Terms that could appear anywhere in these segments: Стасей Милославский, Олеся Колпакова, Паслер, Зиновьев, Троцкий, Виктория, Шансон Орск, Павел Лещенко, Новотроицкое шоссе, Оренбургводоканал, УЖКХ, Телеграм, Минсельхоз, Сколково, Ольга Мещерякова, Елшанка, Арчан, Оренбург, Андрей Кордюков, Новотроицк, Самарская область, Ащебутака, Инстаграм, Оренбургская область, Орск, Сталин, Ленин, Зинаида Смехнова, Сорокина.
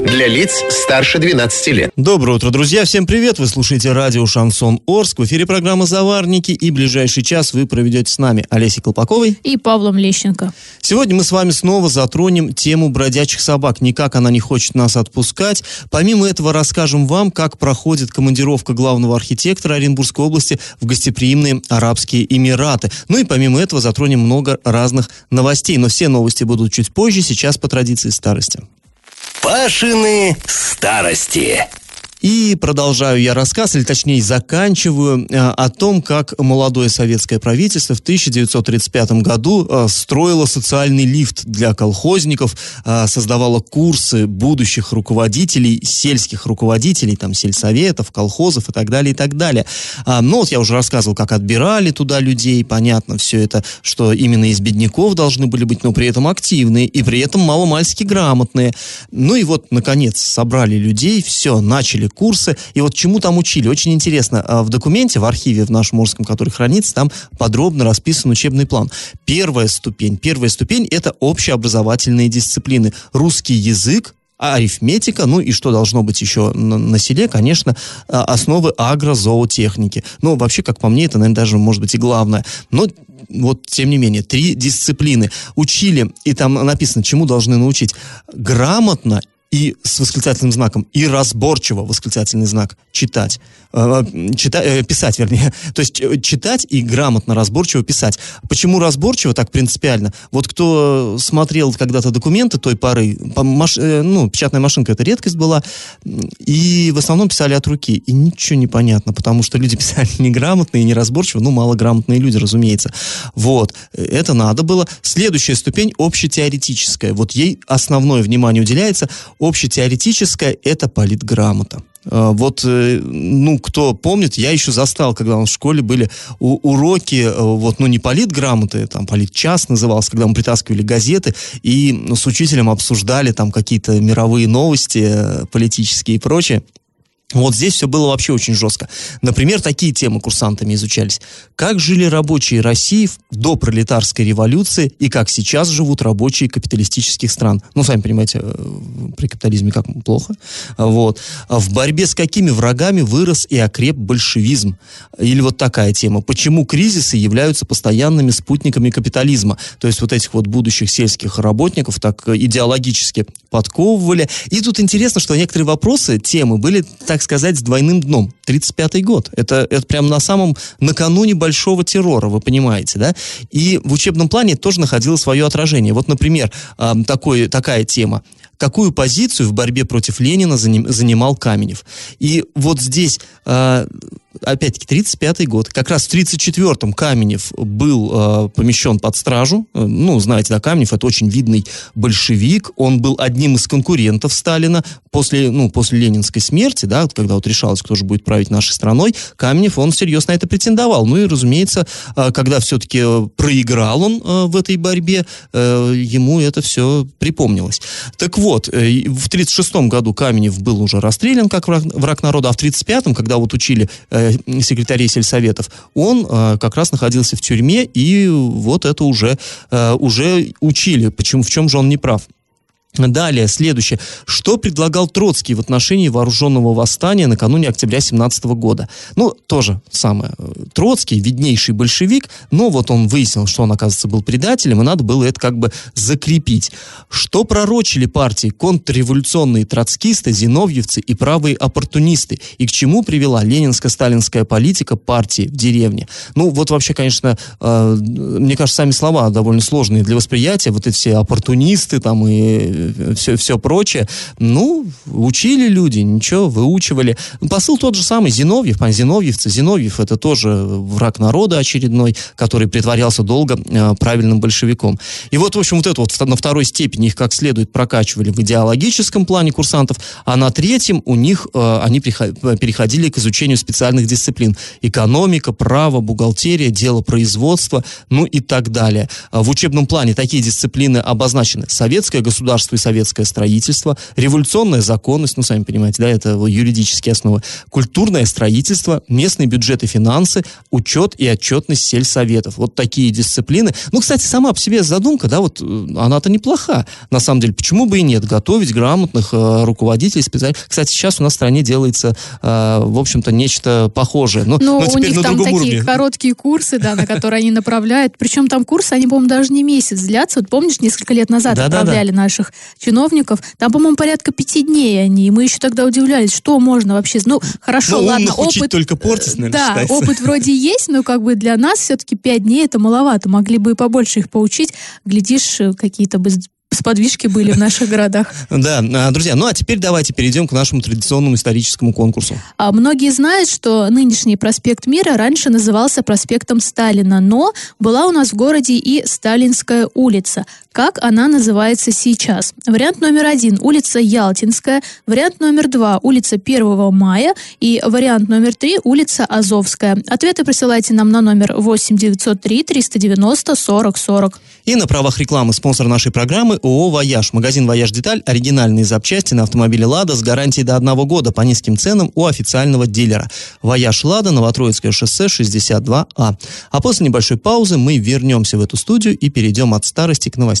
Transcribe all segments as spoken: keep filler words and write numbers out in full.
Для лиц старше двенадцати лет. Доброе утро, друзья. Всем привет. Вы слушаете радио «Шансон Орск». В эфире программа «Заварники». И ближайший час вы проведете с нами Олесей Колпаковой и Павлом Лещенко. Сегодня мы с вами снова затронем тему бродячих собак. Никак она не хочет нас отпускать. Помимо этого расскажем вам, как проходит командировка главного архитектора Оренбургской области в гостеприимные Арабские Эмираты. Ну и помимо этого затронем много разных новостей. Но все новости будут чуть позже. Сейчас по традиции старости. Пашины старости. И продолжаю я рассказ, или точнее заканчиваю, о том, как молодое советское правительство в тысяча девятьсот тридцать пятом году строило социальный лифт для колхозников, создавало курсы будущих руководителей, сельских руководителей, там, сельсоветов, колхозов и так далее, и так далее. Ну, вот я уже рассказывал, как отбирали туда людей, понятно все это, что именно из бедняков должны были быть, но при этом активные и при этом маломальски грамотные. Ну и вот, наконец, собрали людей, все, начали курсы. И вот чему там учили? Очень интересно. В документе, в архиве в нашем Орском, который хранится, там подробно расписан учебный план. Первая ступень. Первая ступень – это общеобразовательные дисциплины. Русский язык, арифметика, ну и что должно быть еще на, на селе, конечно, основы агрозоотехники. Ну, вообще, как по мне, это, наверное, даже может быть и главное. Но вот, тем не менее, три дисциплины. Учили, и там написано, чему должны научить. Грамотно и с восклицательным знаком, и разборчиво, восклицательный знак, читать, э, чита, э, писать, вернее. То есть читать и грамотно, разборчиво писать. Почему разборчиво так принципиально? Вот кто смотрел когда-то документы той поры, маш, э, ну, печатная машинка, это редкость была, и в основном писали от руки, и ничего не понятно, потому что люди писали неграмотно и неразборчиво, ну, малограмотные люди, разумеется. Вот, это надо было. Следующая ступень общетеоретическая, вот ей основное внимание уделяется. Общетеоретическая – это политграмота. Вот, ну, кто помнит, я еще застал, когда в школе были уроки, вот, ну, не политграмоты, там, политчас назывался, когда мы притаскивали газеты и с учителем обсуждали там какие-то мировые новости политические и прочее. Вот здесь все было вообще очень жестко. Например, такие темы курсантами изучались. Как жили рабочие России до пролетарской революции и как сейчас живут рабочие капиталистических стран. Ну, сами понимаете, при капитализме как плохо. Вот. В борьбе с какими врагами вырос и окреп большевизм. Или вот такая тема. Почему кризисы являются постоянными спутниками капитализма. То есть вот этих вот будущих сельских работников так идеологически подковывали. И тут интересно, что некоторые вопросы, темы были так сказать, с двойным дном. тридцать пятый год. Это, это прям на самом, накануне большого террора, вы понимаете, да? И в учебном плане тоже находило свое отражение. Вот, например, э, такой, такая тема. Какую позицию в борьбе против Ленина занимал Каменев? И вот здесь... Э, опять-таки, тридцать пятый год. Как раз в тридцать четвёртом Каменев был э, помещен под стражу. Ну, знаете, да, Каменев — это очень видный большевик. Он был одним из конкурентов Сталина после, ну, после ленинской смерти, да, когда вот решалось, кто же будет править нашей страной. Каменев, он всерьез на это претендовал. Ну и, разумеется, э, когда все-таки проиграл он э, в этой борьбе, э, ему это все припомнилось. Так вот, э, в тридцать шестом году Каменев был уже расстрелян как враг, враг народа, а в тридцать пятом, когда вот учили э, секретарей сельсоветов, он э, как раз находился в тюрьме, и вот это уже, э, уже учили, почему, в чем же он не прав. Далее, следующее. Что предлагал Троцкий в отношении вооруженного восстания накануне октября семнадцатого года? Ну, тоже самое. Троцкий, виднейший большевик, но вот он выяснил, что он, оказывается, был предателем, и надо было это как бы закрепить. Что пророчили партии контрреволюционные троцкисты, зиновьевцы и правые оппортунисты? И к чему привела ленинско-сталинская политика партии в деревне? Ну, вот вообще, конечно, э, мне кажется, сами слова довольно сложные для восприятия. Вот эти все оппортунисты там и все, все прочее. Ну, учили люди, ничего, выучивали. Посыл тот же самый. Зиновьев, пан зиновьевцы. Зиновьев — это тоже враг народа очередной, который притворялся долго э, правильным большевиком. И вот, в общем, вот это вот на второй степени их как следует прокачивали в идеологическом плане курсантов, а на третьем у них э, они переходили к изучению специальных дисциплин. Экономика, право, бухгалтерия, дело производства, ну и так далее. В учебном плане такие дисциплины обозначены: советское государство и советское строительство, революционная законность, ну, сами понимаете, да, это юридические основы, культурное строительство, местный бюджет и финансы, учет и отчетность сельсоветов. Вот такие дисциплины. Ну, кстати, сама по себе задумка, да, вот она-то неплоха. На самом деле, почему бы и нет? Готовить грамотных э, руководителей, специалистов. Кстати, сейчас у нас в стране делается, э, в общем-то, нечто похожее. Но, но, но у них там такие уровне. Короткие курсы, да, на которые они направляют. Причем там курсы, они, по-моему, даже не месяц длятся. Вот помнишь, несколько лет назад да, отправляли да, да. наших чиновников. Там, по-моему, порядка пяти дней они. И мы еще тогда удивлялись, что можно вообще... Ну, хорошо, но ладно, опыт... только портить, наверное, да, считается. Опыт вроде есть, но как бы для нас все-таки пять дней это маловато. Могли бы и побольше их поучить. Глядишь, какие-то бы... сподвижки были в наших городах. Да, друзья, ну а теперь давайте перейдем к нашему традиционному историческому конкурсу. А многие знают, что нынешний проспект Мира раньше назывался проспектом Сталина, но была у нас в городе и Сталинская улица. Как она называется сейчас? Вариант номер один – улица Ялтинская, вариант номер два – улица первого мая и вариант номер три – улица Азовская. Ответы присылайте нам на номер восемь девятьсот три триста девяносто сорок сорок. И на правах рекламы спонсор нашей программы ООО «Вояж». Магазин «Вояж Деталь». Оригинальные запчасти на автомобиле «Лада» с гарантией до одного года по низким ценам у официального дилера. «Вояж Лада», Новотроицкое шоссе шестьдесят два А. А после небольшой паузы мы вернемся в эту студию и перейдем от старости к новостям.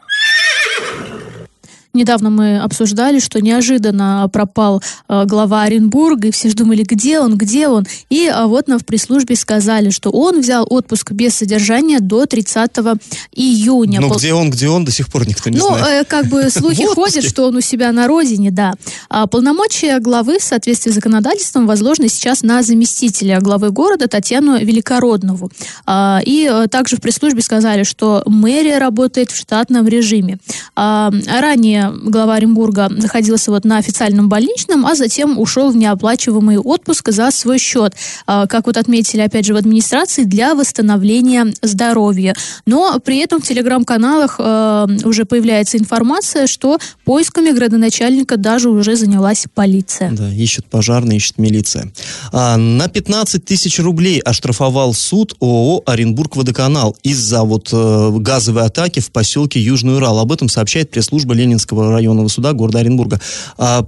Недавно мы обсуждали, что неожиданно пропал э, глава Оренбурга, и все же думали, где он, где он. И а вот нам в пресс-службе сказали, что он взял отпуск без содержания до тридцатого июня. Ну, Пол... где он, где он, до сих пор никто не ну, знает. Ну, э, как бы слухи ходят, что он у себя на родине, да. А полномочия главы в соответствии с законодательством возложены сейчас на заместителя главы города Татьяну Великороднову. А, и а, также в пресс-службе сказали, что мэрия работает в штатном режиме. А, ранее глава Оренбурга находился вот на официальном больничном, а затем ушел в неоплачиваемый отпуск за свой счет, как вот отметили, опять же, в администрации, для восстановления здоровья. Но при этом в телеграм-каналах э, уже появляется информация, что поисками градоначальника даже уже занялась полиция. Да, ищут пожарные, ищут милиция. А на пятнадцать тысяч рублей оштрафовал суд ООО «Оренбургводоканал» из-за вот э, газовой атаки в поселке Южный Урал. Об этом сообщает пресс-служба Ленинского районного суда города Оренбурга.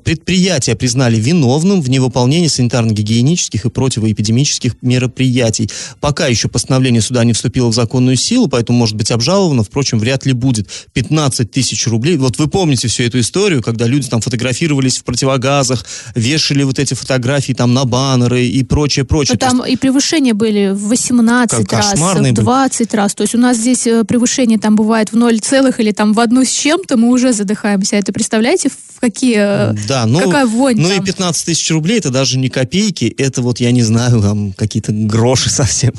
Предприятие признали виновным в невыполнении санитарно-гигиенических и противоэпидемических мероприятий. Пока еще постановление суда не вступило в законную силу, поэтому может быть обжаловано, впрочем, вряд ли будет. пятнадцать тысяч рублей. Вот вы помните всю эту историю, когда люди там фотографировались в противогазах, вешали вот эти фотографии там на баннеры и прочее, прочее. Там есть... и превышения были в восемнадцать раз, в двадцать были. Раз. То есть у нас здесь превышение там бывает в ноль целых или там в одну с чем-то, мы уже задыхаемся. Это представляете, в какие, да, ну, какая вонь ну там? И пятнадцать тысяч рублей, это даже не копейки, это вот, я не знаю, там какие-то гроши совсем.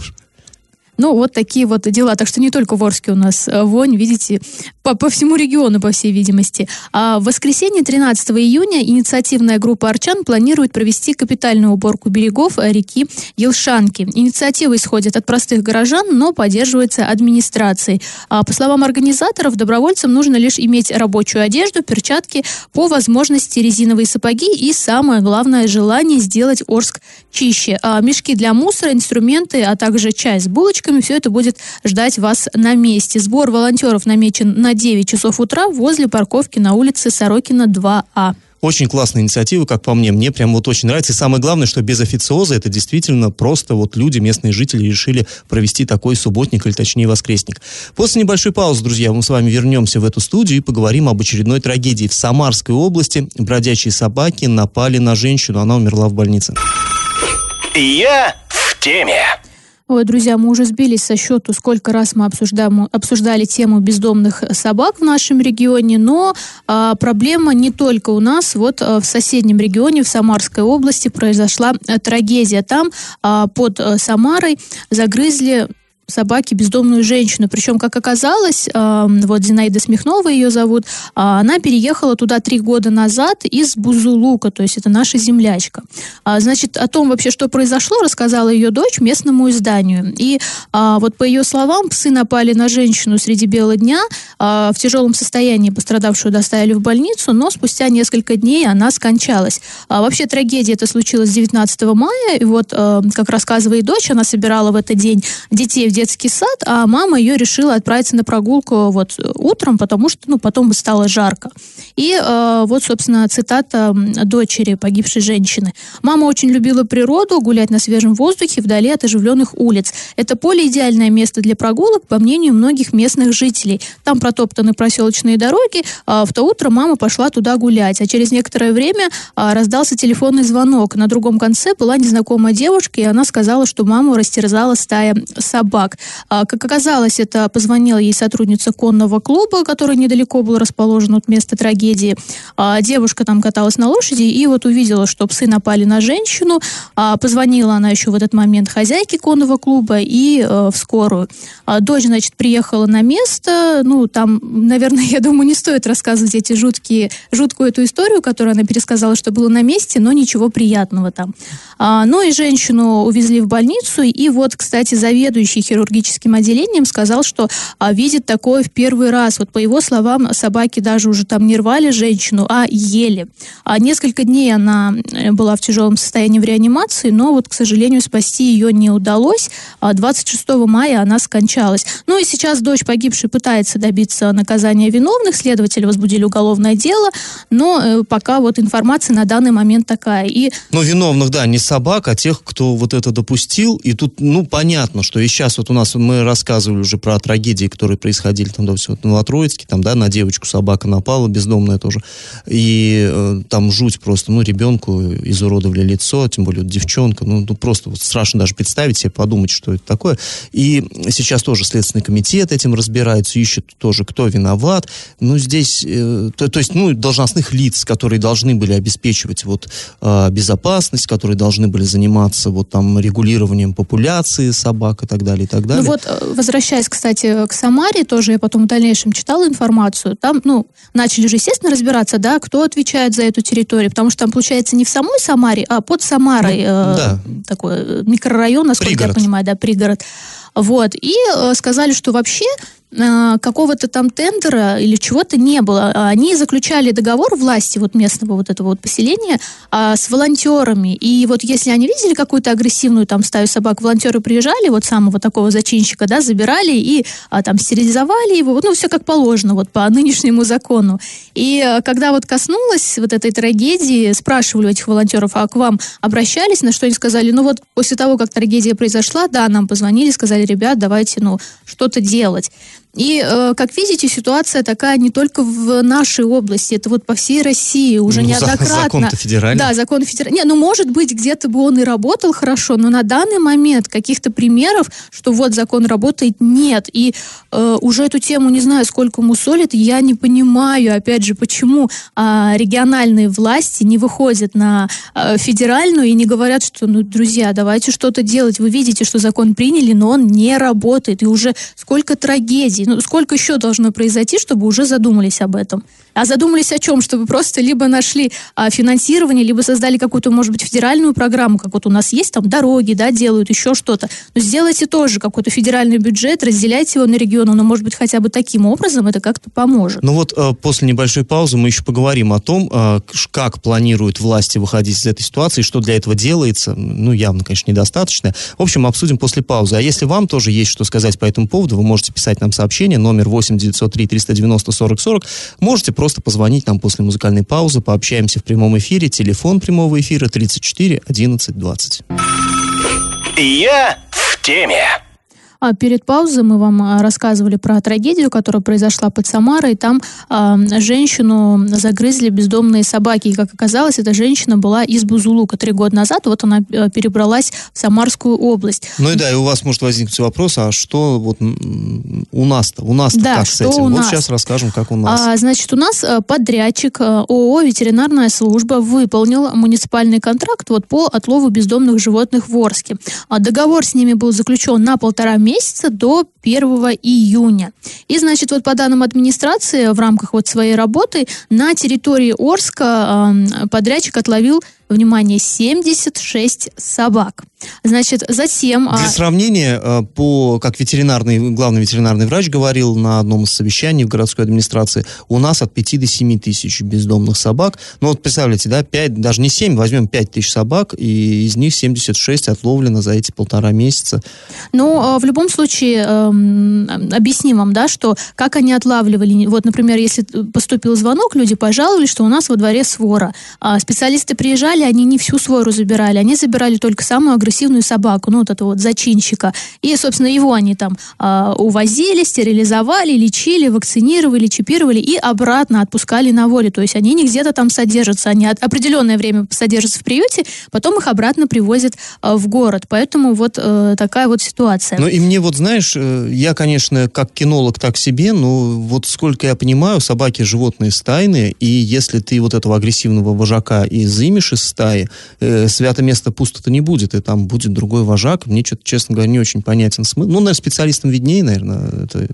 Ну, вот такие вот дела. Так что не только в Орске у нас вонь, видите, по, по всему региону, по всей видимости. А в воскресенье тринадцатого июня инициативная группа «Арчан» планирует провести капитальную уборку берегов реки Елшанки. Инициатива исходит от простых горожан, но поддерживается администрацией. А по словам организаторов, добровольцам нужно лишь иметь рабочую одежду, перчатки, по возможности резиновые сапоги и, самое главное, желание сделать Орск чище. А мешки для мусора, инструменты, а также чай с булочкой, все это будет ждать вас на месте. Сбор волонтеров намечен на девять часов утра возле парковки на улице Сорокина два А. Очень классная инициатива, как по мне. Мне прям вот очень нравится. И самое главное, что без официоза это действительно просто вот люди, местные жители, решили провести такой субботник, или точнее воскресник. После небольшой паузы, друзья, мы с вами вернемся в эту студию и поговорим об очередной трагедии. В Самарской области бродячие собаки напали на женщину. Она умерла в больнице. Я в теме. Ой, друзья, мы уже сбились со счету, сколько раз мы обсуждаем, обсуждали тему бездомных собак в нашем регионе, но а, проблема не только у нас. Вот а, в соседнем регионе, в Самарской области, произошла а, трагедия. Там а, под а, Самарой загрызли... собаки бездомную женщину. Причем, как оказалось, вот Зинаида Смехнова ее зовут, она переехала туда три года назад из Бузулука, то есть это наша землячка. Значит, о том вообще, что произошло, рассказала ее дочь местному изданию. И вот по ее словам, псы напали на женщину среди бела дня, в тяжелом состоянии пострадавшую доставили в больницу, но спустя несколько дней она скончалась. Вообще трагедия эта случилась девятнадцатого мая, и вот, как рассказывает дочь, она собирала в этот день детей в детский сад, а мама ее решила отправиться на прогулку вот утром, потому что, ну, потом бы стало жарко. И э, вот, собственно, цитата дочери погибшей женщины. «Мама очень любила природу, гулять на свежем воздухе вдали от оживленных улиц. Это поле идеальное место для прогулок, по мнению многих местных жителей. Там протоптаны проселочные дороги, а в то утро мама пошла туда гулять, а через некоторое время а, раздался телефонный звонок. На другом конце была незнакомая девушка, и она сказала, что маму растерзала стая собак. Как оказалось, это позвонила ей сотрудница конного клуба, который недалеко был расположен от места трагедии. Девушка там каталась на лошади и вот увидела, что псы напали на женщину. Позвонила она еще в этот момент хозяйке конного клуба и в скорую. Дочь, значит, приехала на место. Ну, там, наверное, я думаю, не стоит рассказывать эти жуткие, жуткую эту историю, которую она пересказала, что было на месте, но ничего приятного там. Ну и женщину увезли в больницу. И вот, кстати, заведующий хирургическим отделением сказал, что а, видит такое в первый раз. Вот по его словам, собаки даже уже там не рвали женщину, а ели. А несколько дней она была в тяжелом состоянии в реанимации, но вот, к сожалению, спасти ее не удалось. А двадцать шестого мая она скончалась. Ну и сейчас дочь погибшей пытается добиться наказания виновных. Следователи возбудили уголовное дело, но э, пока вот информация на данный момент такая. И... Но виновных, да, не собак, а тех, кто вот это допустил. И тут, ну, понятно, что и сейчас вот у нас мы рассказывали уже про трагедии, которые происходили там, да, все в Новотроицке, там, да, на девочку собака напала, бездомная тоже, и э, там жуть просто, ну, ребенку изуродовали лицо, тем более вот, девчонка, ну, ну просто вот, страшно даже представить себе, подумать, что это такое, и сейчас тоже Следственный комитет этим разбирается, ищет тоже, кто виноват, ну, здесь, э, то, то есть, ну, должностных лиц, которые должны были обеспечивать вот э, безопасность, которые должны были заниматься вот там регулированием популяции собак и так далее. И так далее. Ну вот, возвращаясь, кстати, к Самаре, тоже я потом в дальнейшем читала информацию, там, ну, начали же, естественно, разбираться, да, кто отвечает за эту территорию, потому что там, получается, не в самой Самаре, а под Самарой, ну, э, да. такой микрорайон, насколько пригород. Я понимаю, да, пригород. Вот, и э, сказали, что вообще... какого-то там тендера или чего-то не было. Они заключали договор власти вот местного вот этого вот поселения а, с волонтерами. И вот если они видели какую-то агрессивную там стаю собак, волонтеры приезжали, вот самого такого зачинщика, да, забирали и а, там стерилизовали его. Ну, все как положено, вот по нынешнему закону. И а, когда вот коснулась вот этой трагедии, спрашивали у этих волонтеров, а к вам обращались, на что они сказали, ну вот после того, как трагедия произошла, да, нам позвонили, сказали, ребят, давайте, ну, что-то делать. И, как видите, ситуация такая не только в нашей области, это вот по всей России уже ну, неоднократно. Закон-то федеральный. Да, закон федеральный. Не, ну, может быть, где-то бы он и работал хорошо, но на данный момент каких-то примеров, что вот закон работает, нет. И э, уже эту тему, не знаю, сколько мусолит, я не понимаю, опять же, почему э, региональные власти не выходят на э, федеральную и не говорят, что, ну, друзья, давайте что-то делать. Вы видите, что закон приняли, но он не работает. И уже сколько трагедий. Ну, сколько еще должно произойти, чтобы уже задумались об этом? А задумались о чем? Чтобы просто либо нашли а, финансирование, либо создали какую-то, может быть, федеральную программу, как вот у нас есть, там дороги, да, делают, еще что-то. Но сделайте тоже какой-то федеральный бюджет, разделяйте его на регионы, но, может быть, хотя бы таким образом это как-то поможет. Ну вот э, после небольшой паузы мы еще поговорим о том, э, как планируют власти выходить из этой ситуации, что для этого делается. Ну, явно, конечно, недостаточно. В общем, обсудим после паузы. А если вам тоже есть что сказать по этому поводу, вы можете писать нам сообщение. Номер восемь девятьсот три триста девяносто сорок сорок. Можете просто позвонить нам после музыкальной паузы. Пообщаемся в прямом эфире. Телефон прямого эфира тридцать четыре одиннадцать двадцать. Я в теме. А перед паузой мы вам рассказывали про трагедию, которая произошла под Самарой. Там э, женщину загрызли бездомные собаки. И, как оказалось, эта женщина была из Бузулука три года назад. Вот она перебралась в Самарскую область. Ну и да, и у вас может возникнуть вопрос, а что вот у нас-то? У нас-то да, как с этим? Вот нас. Сейчас расскажем, как у нас. А, значит, у нас подрядчик ООО «Ветеринарная служба» выполнил муниципальный контракт вот по отлову бездомных животных в Орске. Договор с ними был заключен на полтора месяца. месяца до первого июня. И, значит, вот по данным администрации, в рамках вот своей работы на территории Орска э, подрядчик отловил, внимание, семьдесят шесть собак. Значит, затем... Для сравнения, по, как ветеринарный, главный ветеринарный врач говорил на одном из совещаний в городской администрации, у нас от пяти до семи тысяч бездомных собак. Ну вот представляете, да, пять, даже не семь, возьмем пять тысяч собак, и из них семьдесят шесть отловлено за эти полтора месяца. Ну, в любом случае, объясним вам, да, что как они отлавливали. Вот, например, если поступил звонок, люди пожаловались, что у нас во дворе свора. Специалисты приезжали, они не всю свору забирали, они забирали только самую агрессивную собаку, ну, вот этого вот зачинщика. И, собственно, его они там э, увозили, стерилизовали, лечили, вакцинировали, чипировали и обратно отпускали на волю. То есть они не где-то там содержатся, они от, определенное время содержатся в приюте, потом их обратно привозят э, в город. Поэтому вот э, такая вот ситуация. Ну, и мне вот, знаешь, я, конечно, как кинолог так себе, но вот сколько я понимаю, собаки животные стайные, и если ты вот этого агрессивного вожака изымешь из стаи, э, свято место пусто-то не будет, и там будет другой вожак. Мне что-то, честно говоря, не очень понятен смысл. Ну, наверное, специалистам виднее, наверное, это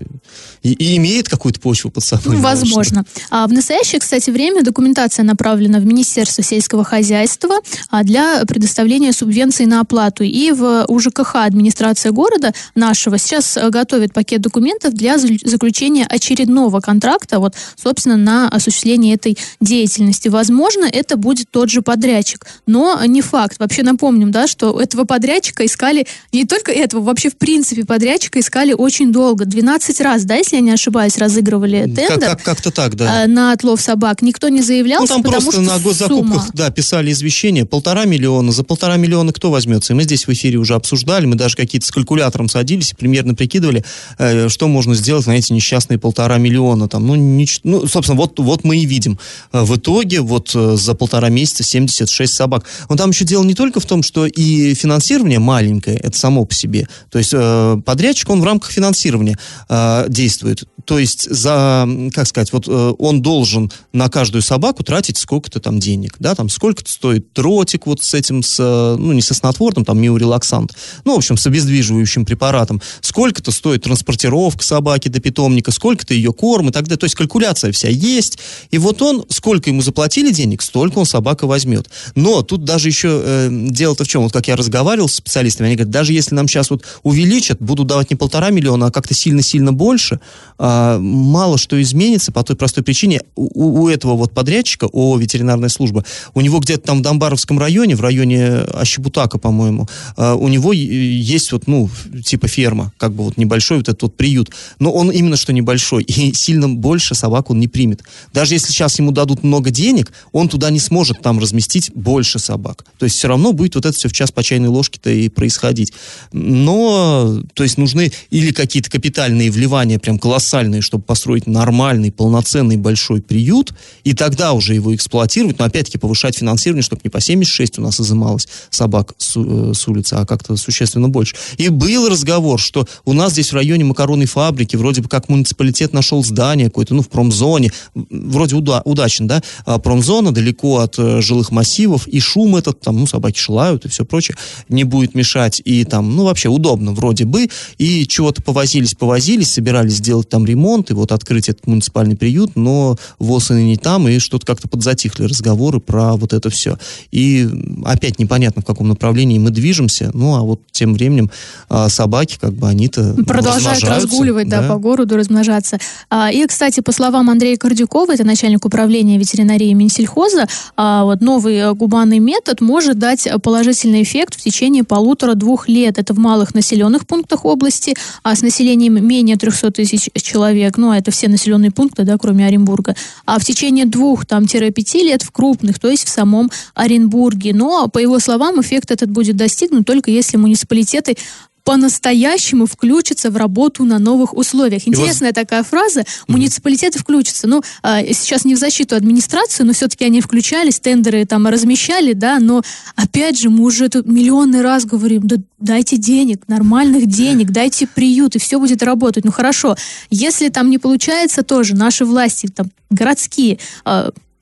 и, и имеет какую-то почву под собой. Ну, возможно. А в настоящее, кстати, время документация направлена в Министерство сельского хозяйства для предоставления субвенций на оплату. И в УЖКХ администрация города нашего сейчас готовит пакет документов для заключения очередного контракта, вот, собственно, на осуществление этой деятельности. Возможно, это будет тот же подрядчик. Но не факт. Вообще напомним, да, что этого подрядчика искали, не только этого, вообще в принципе подрядчика искали очень долго. двенадцать раз, да, если я не ошибаюсь, разыгрывали тендер. Как, как, как-то так, да. На отлов собак. Никто не заявлялся, ну, там потому просто что на госзакупках, да, писали извещение. Полтора миллиона. За полтора миллиона кто возьмется? И мы здесь в эфире уже обсуждали, мы даже какие-то с калькулятором садились и примерно прикидывали, э, что можно сделать на эти несчастные полтора миллиона. Там, ну, нич... ну, собственно, вот, вот мы и видим. В итоге вот за полтора месяца семьдесят шесть собак. Но там еще дело не только в том, что и финансовые финансирование маленькое, это само по себе. То есть э, подрядчик, он в рамках финансирования э, действует. То есть за, как сказать, вот э, он должен на каждую собаку тратить сколько-то там денег, да, там сколько-то стоит тротик вот с этим, с, ну, не со снотворным, там, миорелаксант, ну, в общем, с обездвиживающим препаратом, сколько-то стоит транспортировка собаки до питомника, сколько-то ее корм и так далее. То есть калькуляция вся есть. И вот он, сколько ему заплатили денег, столько он собака возьмет. Но тут даже еще э, дело-то в чем? Вот как я разговаривал Разговаривал с специалистами, они говорят, даже если нам сейчас вот увеличат, будут давать не полтора миллиона, а как-то сильно-сильно больше, а, мало что изменится по той простой причине. У, у этого вот подрядчика, ООО «Ветеринарная служба», у него где-то там в Домбаровском районе, в районе Ащебутака, по-моему, а, у него есть вот, ну, типа ферма, как бы вот небольшой вот этот вот приют, но он именно что небольшой, и сильно больше собак он не примет. Даже если сейчас ему дадут много денег, он туда не сможет там разместить больше собак. То есть все равно будет вот это все в час по чайной ложки-то и происходить. Но, то есть, нужны или какие-то капитальные вливания, прям колоссальные, чтобы построить нормальный, полноценный большой приют, и тогда уже его эксплуатировать, но опять-таки повышать финансирование, чтобы не по семьдесят шесть у нас изымалось собак с, э, с улицы, а как-то существенно больше. И был разговор, что у нас здесь в районе макаронной фабрики, вроде бы как муниципалитет нашел здание какое-то, ну, в промзоне, вроде уда- удачно, да, а промзона далеко от э, жилых массивов, и шум этот, там, ну, собаки шилают и все прочее, не будет мешать, и там, ну, вообще удобно вроде бы, и чего-то повозились-повозились, собирались сделать там ремонт и вот открыть этот муниципальный приют, но ВОЗ и не там, и что-то как-то подзатихли разговоры про вот это все. И опять непонятно, в каком направлении мы движемся, ну, а вот тем временем а, собаки, как бы, они-то продолжают разгуливать, да, да, по городу размножаться. А, и, кстати, по словам Андрея Кордюкова, это начальник управления ветеринарии Минсельхоза, а, вот новый гуманный метод может дать положительный эффект в течение полутора-двух лет. Это в малых населенных пунктах области, а с населением менее трехсот тысяч человек, ну, а это все населенные пункты, да, кроме Оренбурга, а в течение двух, там, пяти лет в крупных, то есть в самом Оренбурге. Но, по его словам, эффект этот будет достигнут только если муниципалитеты по-настоящему включится в работу на новых условиях. Интересная вот такая фраза. Муниципалитеты включатся. Ну, сейчас не в защиту администрации, но все-таки они включались, тендеры там размещали, да, но, опять же, мы уже тут миллионный раз говорим, да, дайте денег, нормальных денег, дайте приют, и все будет работать. Ну, хорошо. Если там не получается, тоже наши власти, там, городские,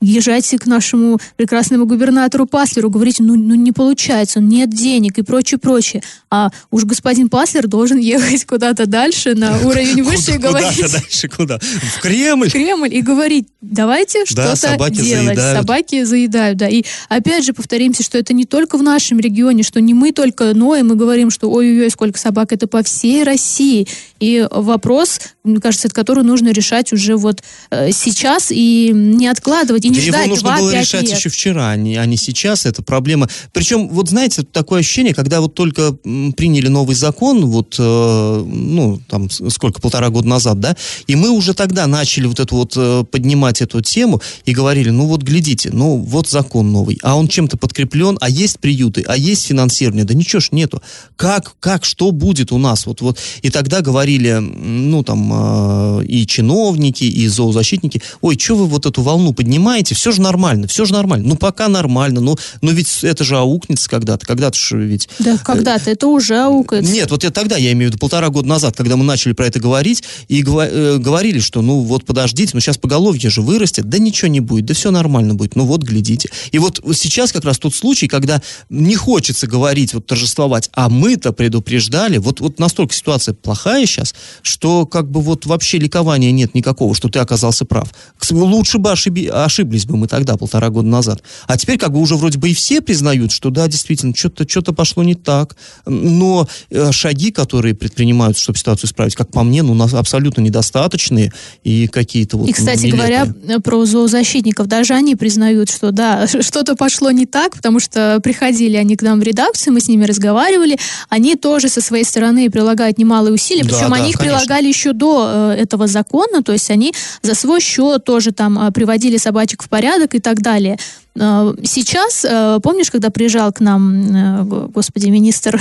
езжайте к нашему прекрасному губернатору Паслеру, говорите, ну, ну не получается, нет денег и прочее, прочее. А уж господин Паслер должен ехать куда-то дальше, на уровень выше, и говорить... Куда-то дальше, куда? В Кремль? В Кремль, и говорить, давайте что-то делать. Собаки заедают, да. И опять же повторимся, что это не только в нашем регионе, что не мы только ноем и говорим, что ой-ой-ой, сколько собак, это по всей России. И вопрос, мне кажется, который нужно решать уже вот сейчас и не откладывать, и не ждать два-пять лет. Его нужно было решать еще вчера, а не сейчас, эта проблема. Причем, вот знаете, такое ощущение, когда вот только приняли новый закон, вот, ну, там, сколько, полтора года назад, да, и мы уже тогда начали вот это вот поднимать эту тему и говорили, ну, вот, глядите, ну, вот закон новый, а он чем-то подкреплен, а есть приюты, а есть финансирование, да ничего ж нету. Как, как, что будет у нас? Вот, вот. И тогда говорили, ну, там, и чиновники, и зоозащитники, ой, что вы вот эту волну поднимаете, все же нормально, все же нормально. Ну, пока нормально, но, но ведь это же аукнется когда-то, когда-то же ведь... Да, когда-то, это уже аукается. Нет, вот я, тогда, я имею в виду, полтора года назад, когда мы начали про это говорить, и гва- э, говорили, что, ну, вот подождите, ну, сейчас поголовье же вырастет, да ничего не будет, да все нормально будет, ну, вот, глядите. И вот сейчас как раз тот случай, когда не хочется говорить, вот, торжествовать, а мы-то предупреждали, вот, вот настолько ситуация плохая сейчас, что, как бы, вот, вообще ликования нет никакого, что ты оказался прав. Лучше бы ошиби... ошиблись бы мы тогда, полтора года назад. А теперь как бы уже вроде бы и все признают, что да, действительно, что-то, что-то пошло не так. Но шаги, которые предпринимаются, чтобы ситуацию исправить, как по мне, ну, у нас абсолютно недостаточные и какие-то вот... И, кстати говоря, про зоозащитников, даже они признают, что да, что-то пошло не так, потому что приходили они к нам в редакцию, мы с ними разговаривали, они тоже со своей стороны прилагают немалые усилия, причем да, да, они их прилагали еще до этого закона, то есть они за свой счет тоже там приводили собачек в порядок и так далее. Сейчас, помнишь, когда приезжал к нам, господи, министр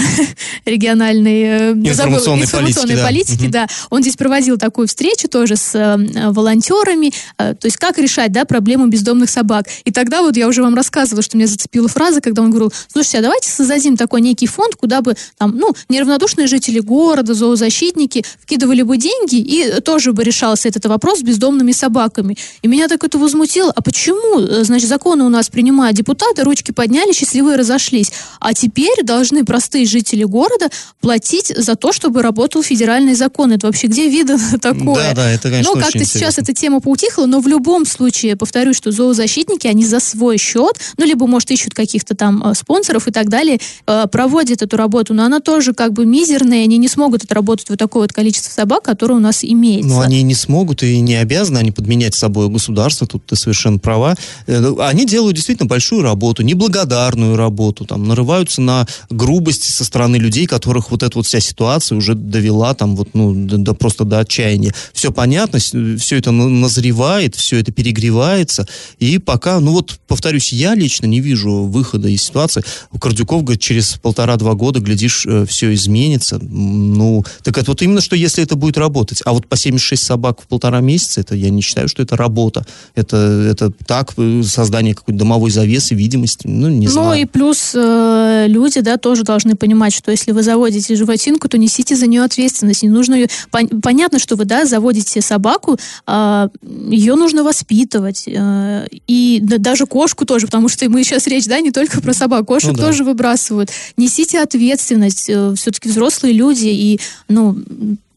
региональной информационной, забыл, информационной политики, политики да. Да, он здесь проводил такую встречу тоже с волонтерами, то есть как решать, да, проблему бездомных собак. И тогда вот я уже вам рассказывала, что меня зацепила фраза, когда он говорил, слушайте, а давайте создадим такой некий фонд, куда бы там, ну, неравнодушные жители города, зоозащитники вкидывали бы деньги, и тоже бы решался этот вопрос с бездомными собаками. И меня так это возмутило. А почему, значит, законы у нас принимают депутаты, ручки подняли, счастливые разошлись. А теперь должны простые жители города платить за то, чтобы работал федеральный закон. Это вообще где видно такое? Да, да, это, конечно, но как-то сейчас эта тема поутихла, но в любом случае, повторюсь, что зоозащитники, они за свой счет, ну, либо, может, ищут каких-то там спонсоров и так далее, проводят эту работу, но она тоже как бы мизерная, они не смогут отработать вот такое вот количество собак, которое у нас имеется. Но они не смогут и не обязаны, они подменять собой государство, тут ты совершенно права. Они делают действительно большую работу, неблагодарную работу, там, нарываются на грубость со стороны людей, которых вот эта вот вся ситуация уже довела там вот, ну, до, просто до отчаяния. Все понятно, все это назревает, все это перегревается, и пока, ну вот, повторюсь, я лично не вижу выхода из ситуации. Кордюков говорит, через полтора-два года, глядишь, все изменится. Ну, так это вот именно, что если это будет работать, а вот по семьдесят шесть собак в полтора месяца, это я не считаю, что это работа. Это, это так, создание какой-то домовой завес и видимость, ну, не знаю. Ну, и плюс э, люди, да, тоже должны понимать, что если вы заводите животинку, то несите за нее ответственность. Не нужно ее... Пон- понятно, что вы, да, заводите собаку, э, ее нужно воспитывать. Э, и да, даже кошку тоже, потому что мы сейчас речь, да, не только про собак, кошек ну, да. тоже выбрасывают. Несите ответственность. Э, все-таки взрослые люди, и, ну...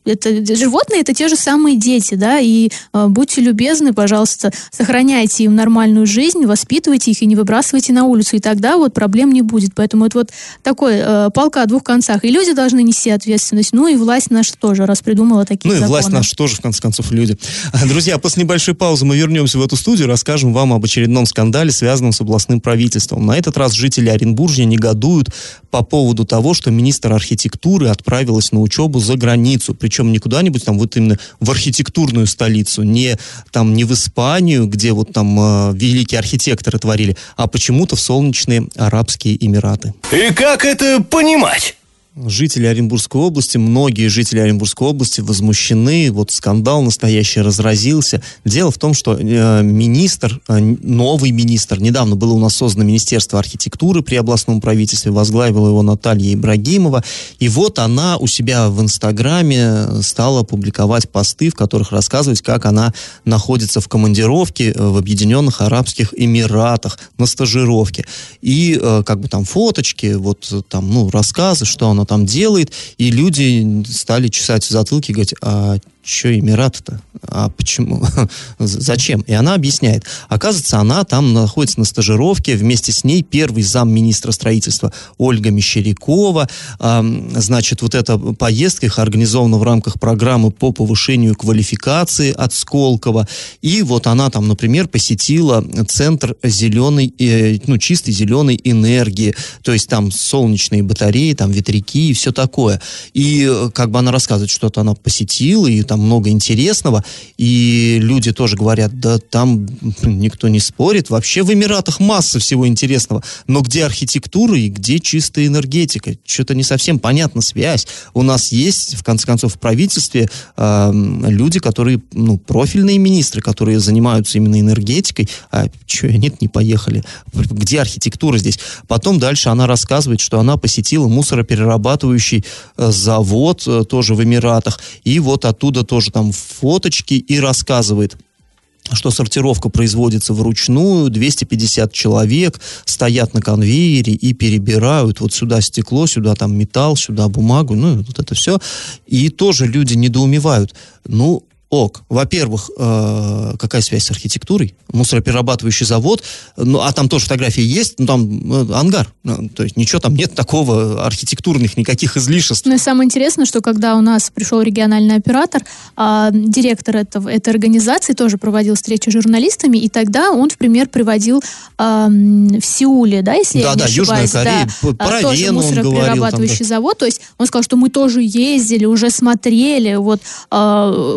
Это, животные это те же самые дети, да, и э, будьте любезны, пожалуйста, сохраняйте им нормальную жизнь, воспитывайте их и не выбрасывайте на улицу, и тогда вот проблем не будет. Поэтому это вот такой э, палка о двух концах. И люди должны нести ответственность, ну и власть наша тоже, раз придумала такие законы. Ну и законы. Власть наша тоже, в конце концов, люди. Друзья, после небольшой паузы мы вернемся в эту студию, расскажем вам об очередном скандале, связанном с областным правительством. На этот раз жители Оренбуржья негодуют по поводу того, что министр архитектуры отправилась на учебу за границу, причем не куда-нибудь, там, вот именно в архитектурную столицу, не, там, не в Испанию, где вот там э, великие архитекторы творили, а почему-то в солнечные Арабские Эмираты. И как это понимать? жители Оренбургской области, многие жители Оренбургской области возмущены, вот скандал настоящий разразился. Дело в том, что министр, новый министр, недавно было у нас создано Министерство архитектуры при областном правительстве, возглавила его Наталья Ибрагимова, и вот она у себя в Инстаграме стала публиковать посты, в которых рассказывать, как она находится в командировке в Объединенных Арабских Эмиратах, на стажировке. И как бы там фоточки, вот там, ну, рассказы, что она там делает, и люди стали чесать в затылке и говорить, а что Эмираты-то? А почему? Зачем? И она объясняет. Оказывается, она там находится на стажировке, вместе с ней первый замминистра строительства Ольга Мещерякова. Значит, вот эта поездка их организована в рамках программы по повышению квалификации от Сколково. И вот она там, например, посетила центр зеленой, ну, чистой зеленой энергии. То есть там солнечные батареи, там ветряки и все такое. И как бы она рассказывает, что-то она посетила, и там много интересного, и люди тоже говорят, да там никто не спорит, вообще в Эмиратах масса всего интересного, но где архитектура и где чистая энергетика? Что-то не совсем понятна связь. У нас есть, в конце концов, в правительстве э, люди, которые, ну, профильные министры, которые занимаются именно энергетикой, а что, нет, не поехали. Где архитектура здесь? Потом дальше она рассказывает, что она посетила мусороперерабатывающий завод, тоже в Эмиратах, и вот оттуда тоже там фоточки, и рассказывает, что сортировка производится вручную, двести пятьдесят человек стоят на конвейере и перебирают вот сюда стекло, сюда там металл, сюда бумагу, ну вот это все. И тоже люди недоумевают. Ну, ок. Во-первых, э, какая связь с архитектурой? Мусороперерабатывающий завод, ну, а там тоже фотографии есть, ну, там ангар, ну, то есть ничего там нет такого, архитектурных никаких излишеств. Ну, и самое интересное, что когда у нас пришел региональный оператор, э, директор этого, этой организации тоже проводил встречи с журналистами, и тогда он в пример приводил э, в Сеуле, да, если да, я не да, ошибаюсь, Южная Корея, да, про тоже мусороперерабатывающий там, да. завод, то есть он сказал, что мы тоже ездили, уже смотрели, вот, э,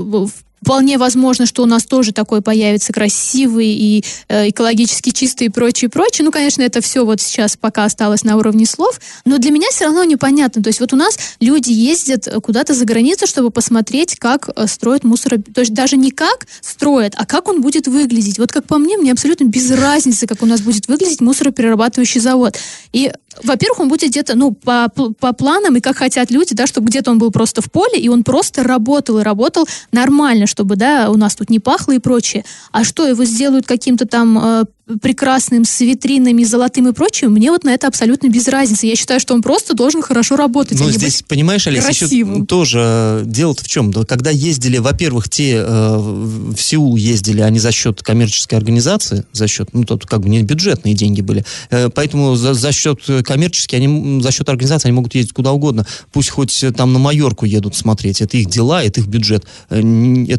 вполне возможно, что у нас тоже такой появится красивый и э, экологически чистый и прочее, прочее. Ну, конечно, это все вот сейчас пока осталось на уровне слов, но для меня все равно непонятно. То есть вот у нас люди ездят куда-то за границу, чтобы посмотреть, как строят мусор. То есть даже не как строят, а как он будет выглядеть. Вот как по мне, мне абсолютно без разницы, как у нас будет выглядеть мусороперерабатывающий завод. И, во-первых, он будет где-то, ну, по, по планам и как хотят люди, да, чтобы где-то он был просто в поле, и он просто работал, и работал нормально, чтобы, да, у нас тут не пахло и прочее. А что, его сделают каким-то там э, прекрасным, с витринами, золотым и прочим? Мне вот на это абсолютно без разницы. Я считаю, что он просто должен хорошо работать. Ну, здесь, понимаешь, Олеся, еще тоже дело-то в чем? Когда ездили, во-первых, те э, в Сеул ездили, они за счет коммерческой организации, за счет, ну, тут как бы не бюджетные деньги были, э, поэтому за, за счет коммерческой, они, за счет организации они могут ездить куда угодно. Пусть хоть там на Майорку едут смотреть. Это их дела, это их бюджет. Это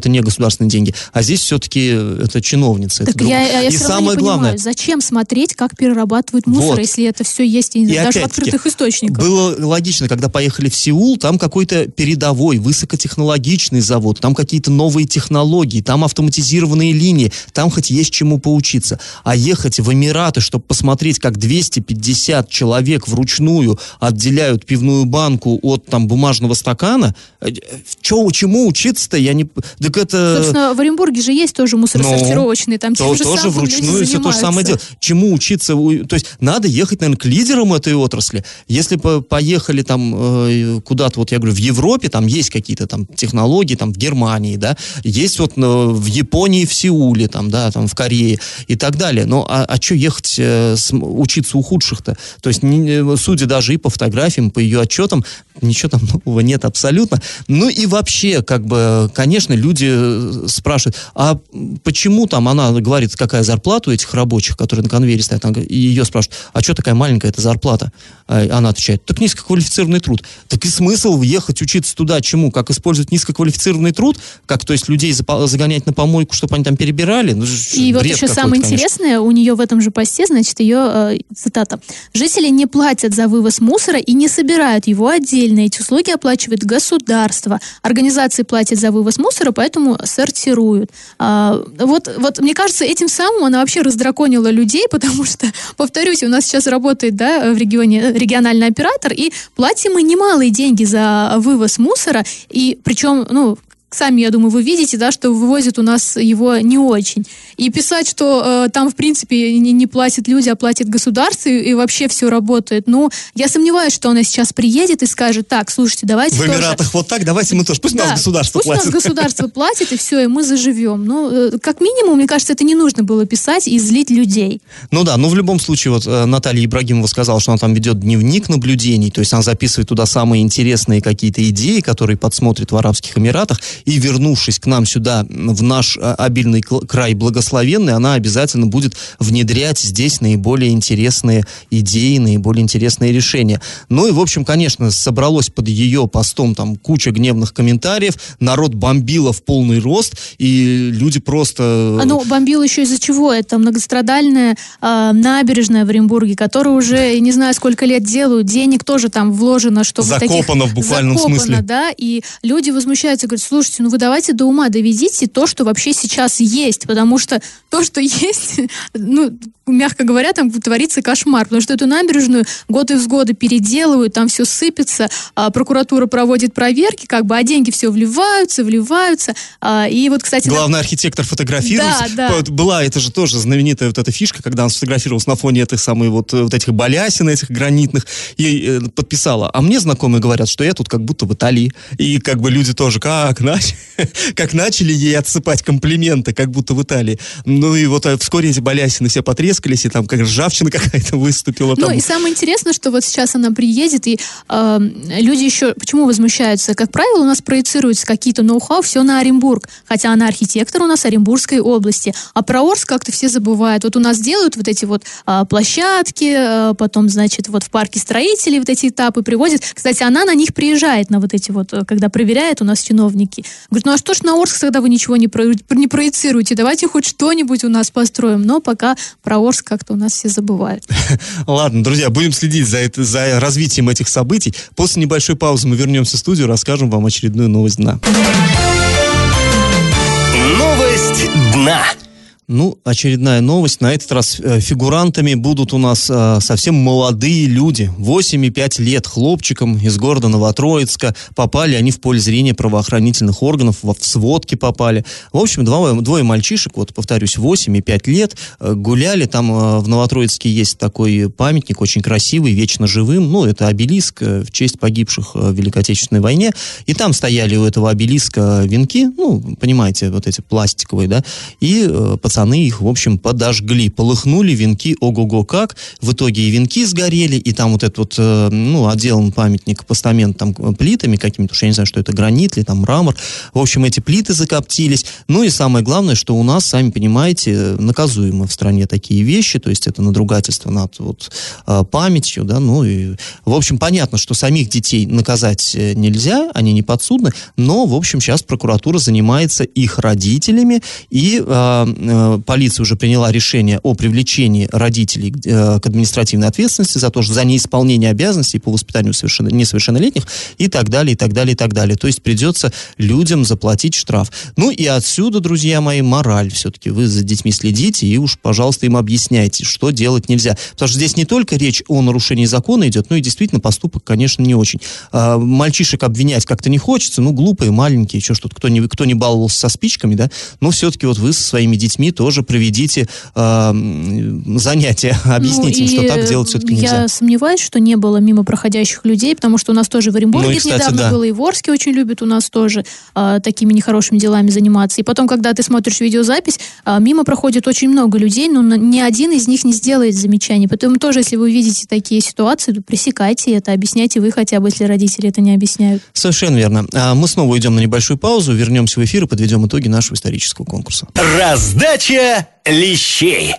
не государственные деньги. А здесь все-таки это чиновницы. Так это я, я и самое главное, понимаю, зачем смотреть, как перерабатывают мусор, вот, если это все есть и, и даже в открытых источниках. Было логично, когда поехали в Сеул, там какой-то передовой, высокотехнологичный завод, там какие-то новые технологии, там автоматизированные линии, там хоть есть чему поучиться. А ехать в Эмираты, чтобы посмотреть, как двести пятьдесят человек вручную отделяют пивную банку от там бумажного стакана, чё, чему учиться-то, я не... Так это... Собственно, в Оренбурге же есть тоже мусоросортировочные, ну, там тем то, же тоже самым вручную все то же самое дело. Чему учиться? То есть надо ехать, наверное, к лидерам этой отрасли. Если бы поехали там куда-то, вот я говорю, в Европе, там есть какие-то там технологии, там в Германии, да, есть вот в Японии, в Сеуле, там, да, там в Корее и так далее. Но а, а что ехать учиться у худших-то? То есть, судя даже и по фотографиям, по ее отчетам, ничего там нового нет абсолютно. Ну и вообще, как бы, конечно, люди Люди спрашивают, а почему там она говорит, какая зарплата у этих рабочих, которые на конвейере стоят, она, и ее спрашивают, а что такая маленькая эта зарплата? Она отвечает, так низкоквалифицированный труд. Так и смысл ехать учиться туда чему? Как использовать низкоквалифицированный труд? Как, то есть, людей загонять на помойку, чтобы они там перебирали? Ну, и вот еще самое конечно. Интересное, у нее в этом же посте, значит, ее э, цитата. Жители жители не платят за вывоз мусора и не собирают его отдельно. Эти услуги оплачивает государство. Организации платят за вывоз мусора, поэтому сортируют. А, вот, вот, мне кажется, этим самым она вообще раздраконила людей, потому что, повторюсь, у нас сейчас работает, да, в регионе региональный оператор, и платим мы немалые деньги за вывоз мусора, и причем, ну, сами, я думаю, вы видите, да, что вывозят у нас его не очень. И писать, что э, там, в принципе, не, не платят люди, а платит государство, и, и вообще все работает. Ну, я сомневаюсь, что она сейчас приедет и скажет: так, слушайте, давайте в тоже... Эмиратах вот так, давайте мы тоже. Пусть да, нас государство пусть платит. Пусть нас государство платит, и все, и мы заживем. Ну, э, как минимум, мне кажется, это не нужно было писать и злить людей. Ну да, ну в любом случае, вот э, Наталья Ибрагимова сказала, что она там ведет дневник наблюдений, то есть она записывает туда самые интересные какие-то идеи, которые подсмотрит в Арабских Эмиратах. И, вернувшись к нам сюда, в наш обильный край благословенный, она обязательно будет внедрять здесь наиболее интересные идеи, наиболее интересные решения. Ну и, в общем, конечно, собралось под ее постом там куча гневных комментариев, народ бомбило в полный рост, и люди просто... Ну, бомбило еще из-за чего? Это многострадальная э, набережная в Оренбурге, которую уже, не знаю, сколько лет делают, денег тоже там вложено, чтобы... Закопано таких... в буквальном Закопано, смысле. Да, и люди возмущаются, говорят: слушай, слушайте, ну вы давайте до ума доведите то, что вообще сейчас есть, потому что то, что есть, ну, мягко говоря, там творится кошмар, потому что эту набережную год из года переделывают, там все сыпется, а прокуратура проводит проверки, как бы, а деньги все вливаются, вливаются, а, и вот, кстати... Главный на... архитектор фотографировался, да, да. Была, это же тоже знаменитая вот эта фишка, когда он сфотографировался на фоне этих самых вот, вот этих балясин, этих гранитных, и э, подписала: а мне знакомые говорят, что я тут как будто в Италии, и как бы люди тоже как... как начали ей отсыпать комплименты, как будто в Италии. Ну и вот вскоре эти балясины все потрескались, и там как ржавчина какая-то выступила. Ну там. И самое интересное, что вот сейчас она приедет, и э, люди еще почему возмущаются? Как правило, у нас проецируются какие-то ноу-хау, все на Оренбург, хотя она архитектор у нас Оренбургской области. А про Орск как-то все забывают. Вот у нас делают вот эти вот э, площадки, э, потом, значит, вот в парке строителей вот эти этапы приводят. Кстати, она на них приезжает, на вот эти вот, когда проверяет у нас чиновники. Говорит: ну а что ж на Орск тогда вы ничего не, про... не проецируете? Давайте хоть что-нибудь у нас построим. Но пока про Орск как-то у нас все забывают. Ладно, друзья, будем следить за, это, за развитием этих событий. После небольшой паузы мы вернемся в студию, расскажем вам очередную новость дна. Новость дна. Ну, очередная новость. На этот раз фигурантами будут у нас э, совсем молодые люди. восемь и пять лет хлопчикам из города Новотроицка. Попали они в поле зрения правоохранительных органов, в сводки попали. В общем, два, двое мальчишек, вот повторюсь, восемь и пять лет, э, гуляли. Там э, в Новотроицке есть такой памятник, очень красивый, вечно живым. Ну, это обелиск э, в честь погибших в Великой Отечественной войне. И там стояли у этого обелиска венки, ну, понимаете, вот эти пластиковые, да, и э, пацаны их, в общем, подожгли. Полыхнули венки, ого-го как. В итоге и венки сгорели, и там вот этот вот, э, ну, отделан памятник, постамент там плитами какими-то, уж я не знаю, что это, гранит или там мрамор. В общем, эти плиты закоптились. Ну и самое главное, что у нас, сами понимаете, наказуемы в стране такие вещи, то есть это надругательство над вот памятью, да, ну и, в общем, понятно, что самих детей наказать нельзя, они не подсудны, но, в общем, сейчас прокуратура занимается их родителями, и э, полиция уже приняла решение о привлечении родителей к административной ответственности за то, что за неисполнение обязанностей по воспитанию несовершеннолетних и так далее, и так далее, и так далее. То есть придется людям заплатить штраф. Ну и отсюда, друзья мои, мораль все-таки. Вы за детьми следите и уж, пожалуйста, им объясняйте, что делать нельзя. Потому что здесь не только речь о нарушении закона идет, но и действительно поступок, конечно, не очень. Мальчишек обвинять как-то не хочется, ну, глупые, маленькие, что ж тут, кто не, кто не баловался со спичками, да, но все-таки вот вы со своими детьми тоже проведите э, занятия, объясните ну, им, что так делать все-таки нельзя. Я сомневаюсь, что не было мимо проходящих людей, потому что у нас тоже в Оренбурге ну, и, кстати, недавно да. было, и в Орске очень любят у нас тоже э, такими нехорошими делами заниматься. И потом, когда ты смотришь видеозапись, э, мимо проходит очень много людей, но ни один из них не сделает замечаний. Поэтому тоже, если вы видите такие ситуации, то пресекайте это, объясняйте вы хотя бы, если родители это не объясняют. Совершенно верно. А мы снова идем на небольшую паузу, вернемся в эфир и подведем итоги нашего исторического конкурса. Раздача лещей.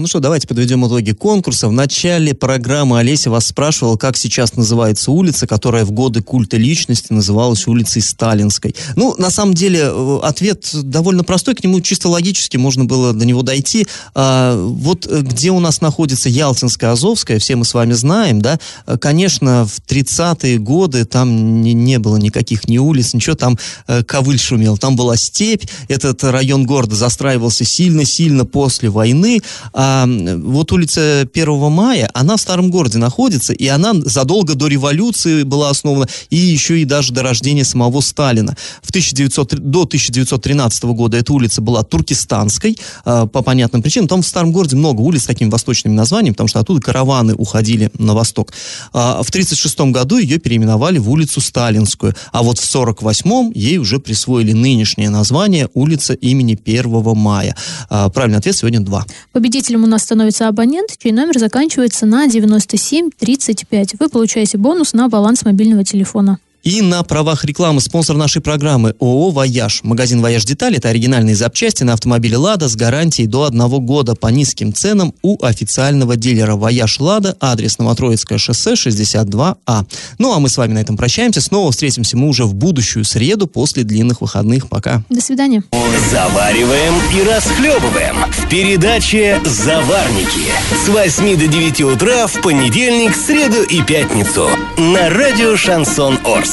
Ну что, давайте подведем итоги конкурса. В начале программы Олеся вас спрашивала, как сейчас называется улица, которая в годы культа личности называлась улицей Сталинской. Ну, на самом деле, ответ довольно простой, к нему чисто логически можно было до него дойти. А, вот где у нас находится Ялтинская, Азовская, все мы с вами знаем, да, конечно, в тридцатые годы там не, не было никаких ни улиц, ничего, там э, ковыль шумел, там была степь, этот район города застраивался сильно-сильно после войны. А вот улица первого мая, она в старом городе находится, и она задолго до революции была основана, и еще и даже до рождения самого Сталина. В тысяча девятисотом, до тысяча девятьсот тринадцатого года эта улица была Туркестанской, по понятным причинам. Там в старом городе много улиц с таким восточным названием, потому что оттуда караваны уходили на восток. В тысяча девятьсот тридцать шестом году ее переименовали в улицу Сталинскую, а вот в сорок восьмом ей уже присвоили нынешнее название — улица имени первого мая. Правильный ответ сегодня два. Победителем у нас становится абонент, чей номер заканчивается на девяносто семь тридцать пять. Вы получаете бонус на баланс мобильного телефона. И на правах рекламы спонсор нашей программы — ООО «Вояж». Магазин «Вояж Деталь» — это оригинальные запчасти на автомобиле «Лада» с гарантией до одного года по низким ценам у официального дилера «Вояж Лада». Адрес: Новотроицкое шоссе, шестьдесят два А. Ну а мы с вами на этом прощаемся. Снова встретимся мы уже в будущую среду после длинных выходных. Пока. До свидания. Завариваем и расхлебываем в передаче «Заварники» с восьми до девяти утра в понедельник, среду и пятницу на радио «Шансон Орск».